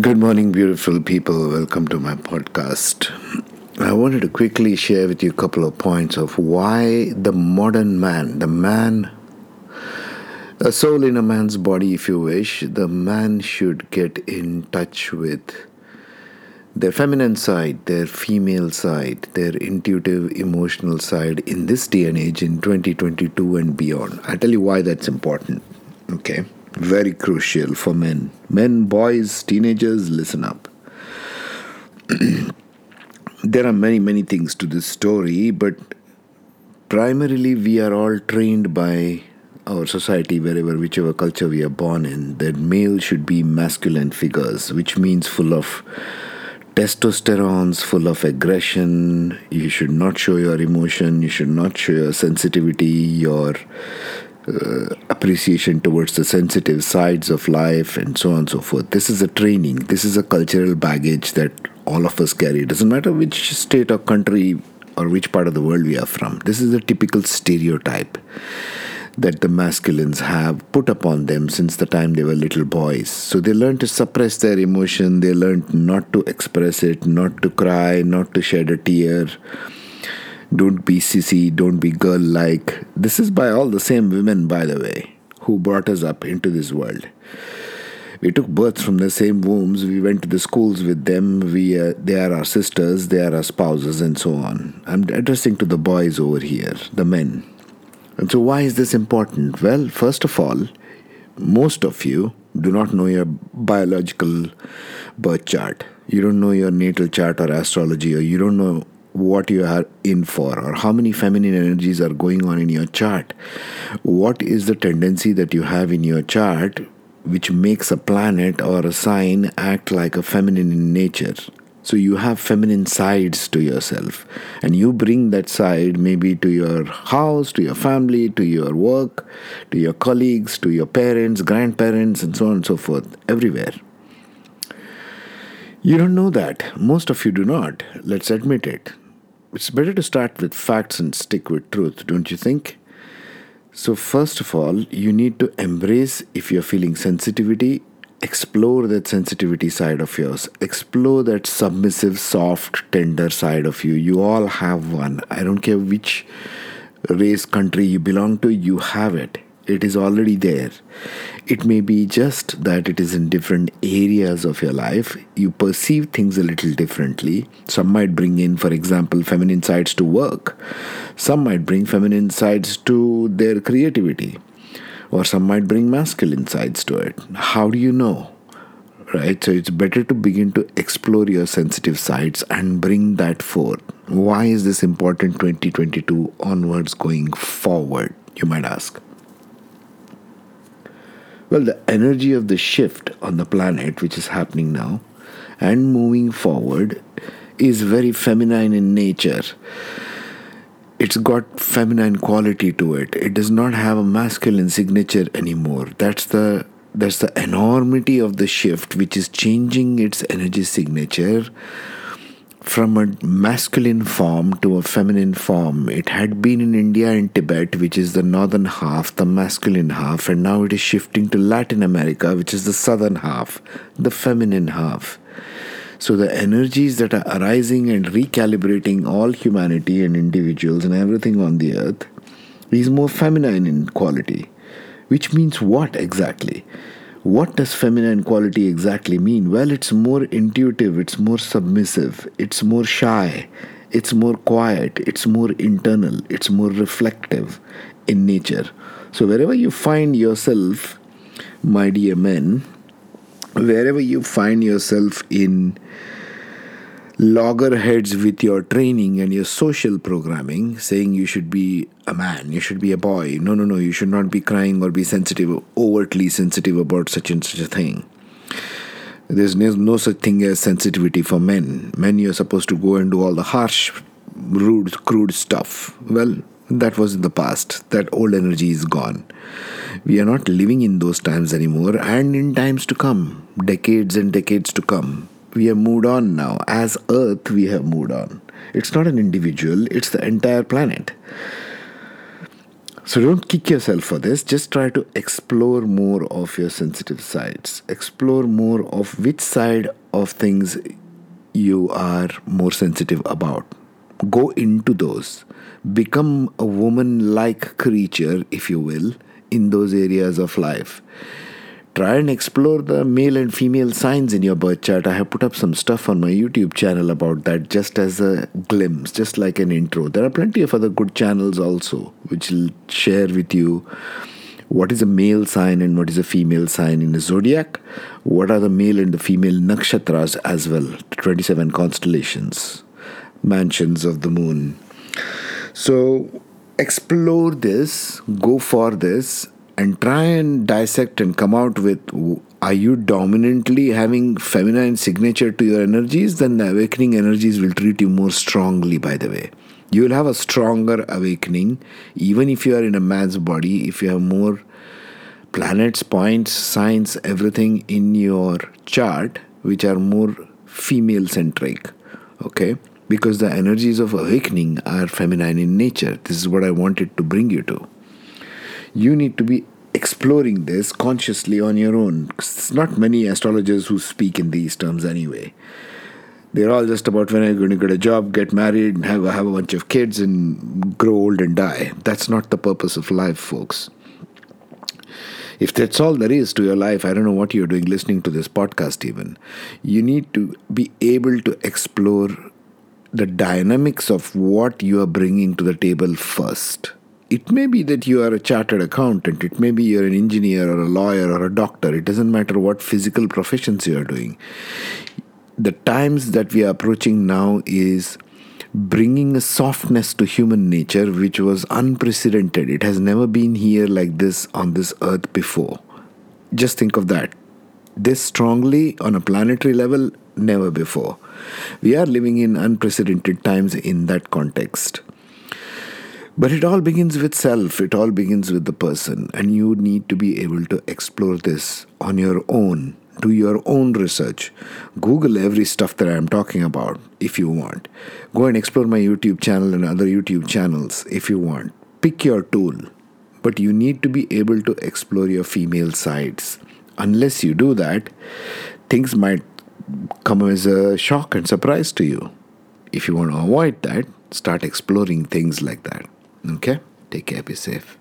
Good morning, beautiful people. Welcome to my podcast. I wanted to quickly share with you a couple of points of why the modern man, a soul in a man's body, if you wish, the man should get in touch with their feminine side, their female side, their intuitive, emotional side in this day and age, in 2022 and beyond. I'll tell you why that's important. Okay. Very crucial for men. Men, boys, teenagers, listen up. There are many, many things to this story, but primarily we are all trained by our society, whichever culture we are born in, that male should be masculine figures, which means full of testosterone's full of aggression. You should not show your emotion. You should not show your sensitivity, your appreciation towards the sensitive sides of life, and so on and so forth. This is a training. This is a cultural baggage that all of us carry. It doesn't matter which state or country or which part of the world we are from. This is a typical stereotype that the masculines have put upon them since the time they were little boys. So they learn to suppress their emotion. They learn not to express it, not to cry, not to shed a tear. Don't be sissy, don't be girl-like. This is by all the same women, by the way, who brought us up into this world. We took births from the same wombs. We went to the schools with them. They are our sisters, they are our spouses, and so on. I'm addressing to the boys over here, the men. And so why is this important? Well, first of all, most of you do not know your biological birth chart. You don't know your natal chart or astrology, or you don't know what you are in for, or how many feminine energies are going on in your chart. What is the tendency that you have in your chart which makes a planet or a sign act like a feminine in nature? So you have feminine sides to yourself, and you bring that side maybe to your house, to your family, to your work, to your colleagues, to your parents, grandparents, and so on and so forth, everywhere. You don't know that. Most of you do not. Let's admit it. It's better to start with facts and stick with truth, don't you think? So first of all, you need to embrace, if you're feeling sensitivity, explore that sensitivity side of yours. Explore that submissive, soft, tender side of you. You all have one. I don't care which race, country you belong to, you have it. It is already there. It may be just that it is in different areas of your life. You perceive things a little differently. Some might bring in, for example, feminine sides to work. Some might bring feminine sides to their creativity. Or some might bring masculine sides to it. How do you know? Right? So it's better to begin to explore your sensitive sides and bring that forth. Why is this important 2022 onwards going forward, you might ask? Well, the energy of the shift on the planet, which is happening now and moving forward, is very feminine in nature. It's got feminine quality to it. It does not have a masculine signature anymore. That's the enormity of the shift, which is changing its energy signature from a masculine form to a feminine form. It had been in India and Tibet, which is the northern half, the masculine half, and now it is shifting to Latin America, which is the southern half, the feminine half. So the energies that are arising and recalibrating all humanity and individuals and everything on the earth is more feminine in quality. Which means what exactly? What does feminine quality exactly mean? Well, it's more intuitive, it's more submissive, it's more shy, it's more quiet, it's more internal, it's more reflective in nature. So wherever you find yourself, my dear men, wherever you find yourself in loggerheads with your training and your social programming, saying you should be a man, you should be a boy, no, you should not be crying or be sensitive, overtly sensitive about such and such a thing. There's no such thing as sensitivity for men. Men, you're supposed to go and do all the harsh, rude, crude stuff. Well, that was in the past. That old energy is gone. We are not living in those times anymore, and in times to come, decades and decades to come. We have moved on now. As Earth, we have moved on. It's not an individual, it's the entire planet. So don't kick yourself for this. Just try to explore more of your sensitive sides. Explore more of which side of things you are more sensitive about. Go into those. Become a woman-like creature, if you will, in those areas of life. Try and explore the male and female signs in your birth chart. I have put up some stuff on my YouTube channel about that, just as a glimpse, just like an intro. There are plenty of other good channels also, which will share with you what is a male sign and what is a female sign in the zodiac. What are the male and the female nakshatras as well, 27 constellations, mansions of the moon. So explore this, go for this, and try and dissect and come out with, are you dominantly having feminine signature to your energies? Then the awakening energies will treat you more strongly, by the way. You will have a stronger awakening, even if you are in a man's body, if you have more planets, points, signs, everything in your chart, which are more female-centric, okay? Because the energies of awakening are feminine in nature. This is what I wanted to bring you to. You need to be exploring this consciously on your own. It's not many astrologers who speak in these terms anyway. They're all just about when I'm going to get a job, get married, and have a bunch of kids and grow old and die. That's not the purpose of life, folks. If that's all there is to your life, I don't know what you're doing listening to this podcast even. You need to be able to explore the dynamics of what you are bringing to the table first. It may be that you are a chartered accountant, it may be you're an engineer or a lawyer or a doctor, it doesn't matter what physical professions you are doing. The times that we are approaching now is bringing a softness to human nature which was unprecedented. It has never been here like this on this earth before. Just think of that. This strongly on a planetary level, never before. We are living in unprecedented times in that context. But it all begins with self, it all begins with the person, and you need to be able to explore this on your own. Do your own research. Google every stuff that I am talking about if you want. Go and explore my YouTube channel and other YouTube channels if you want. Pick your tool, but you need to be able to explore your female sides. Unless you do that, things might come as a shock and surprise to you. If you want to avoid that, start exploring things like that. Okay? Take care, be safe.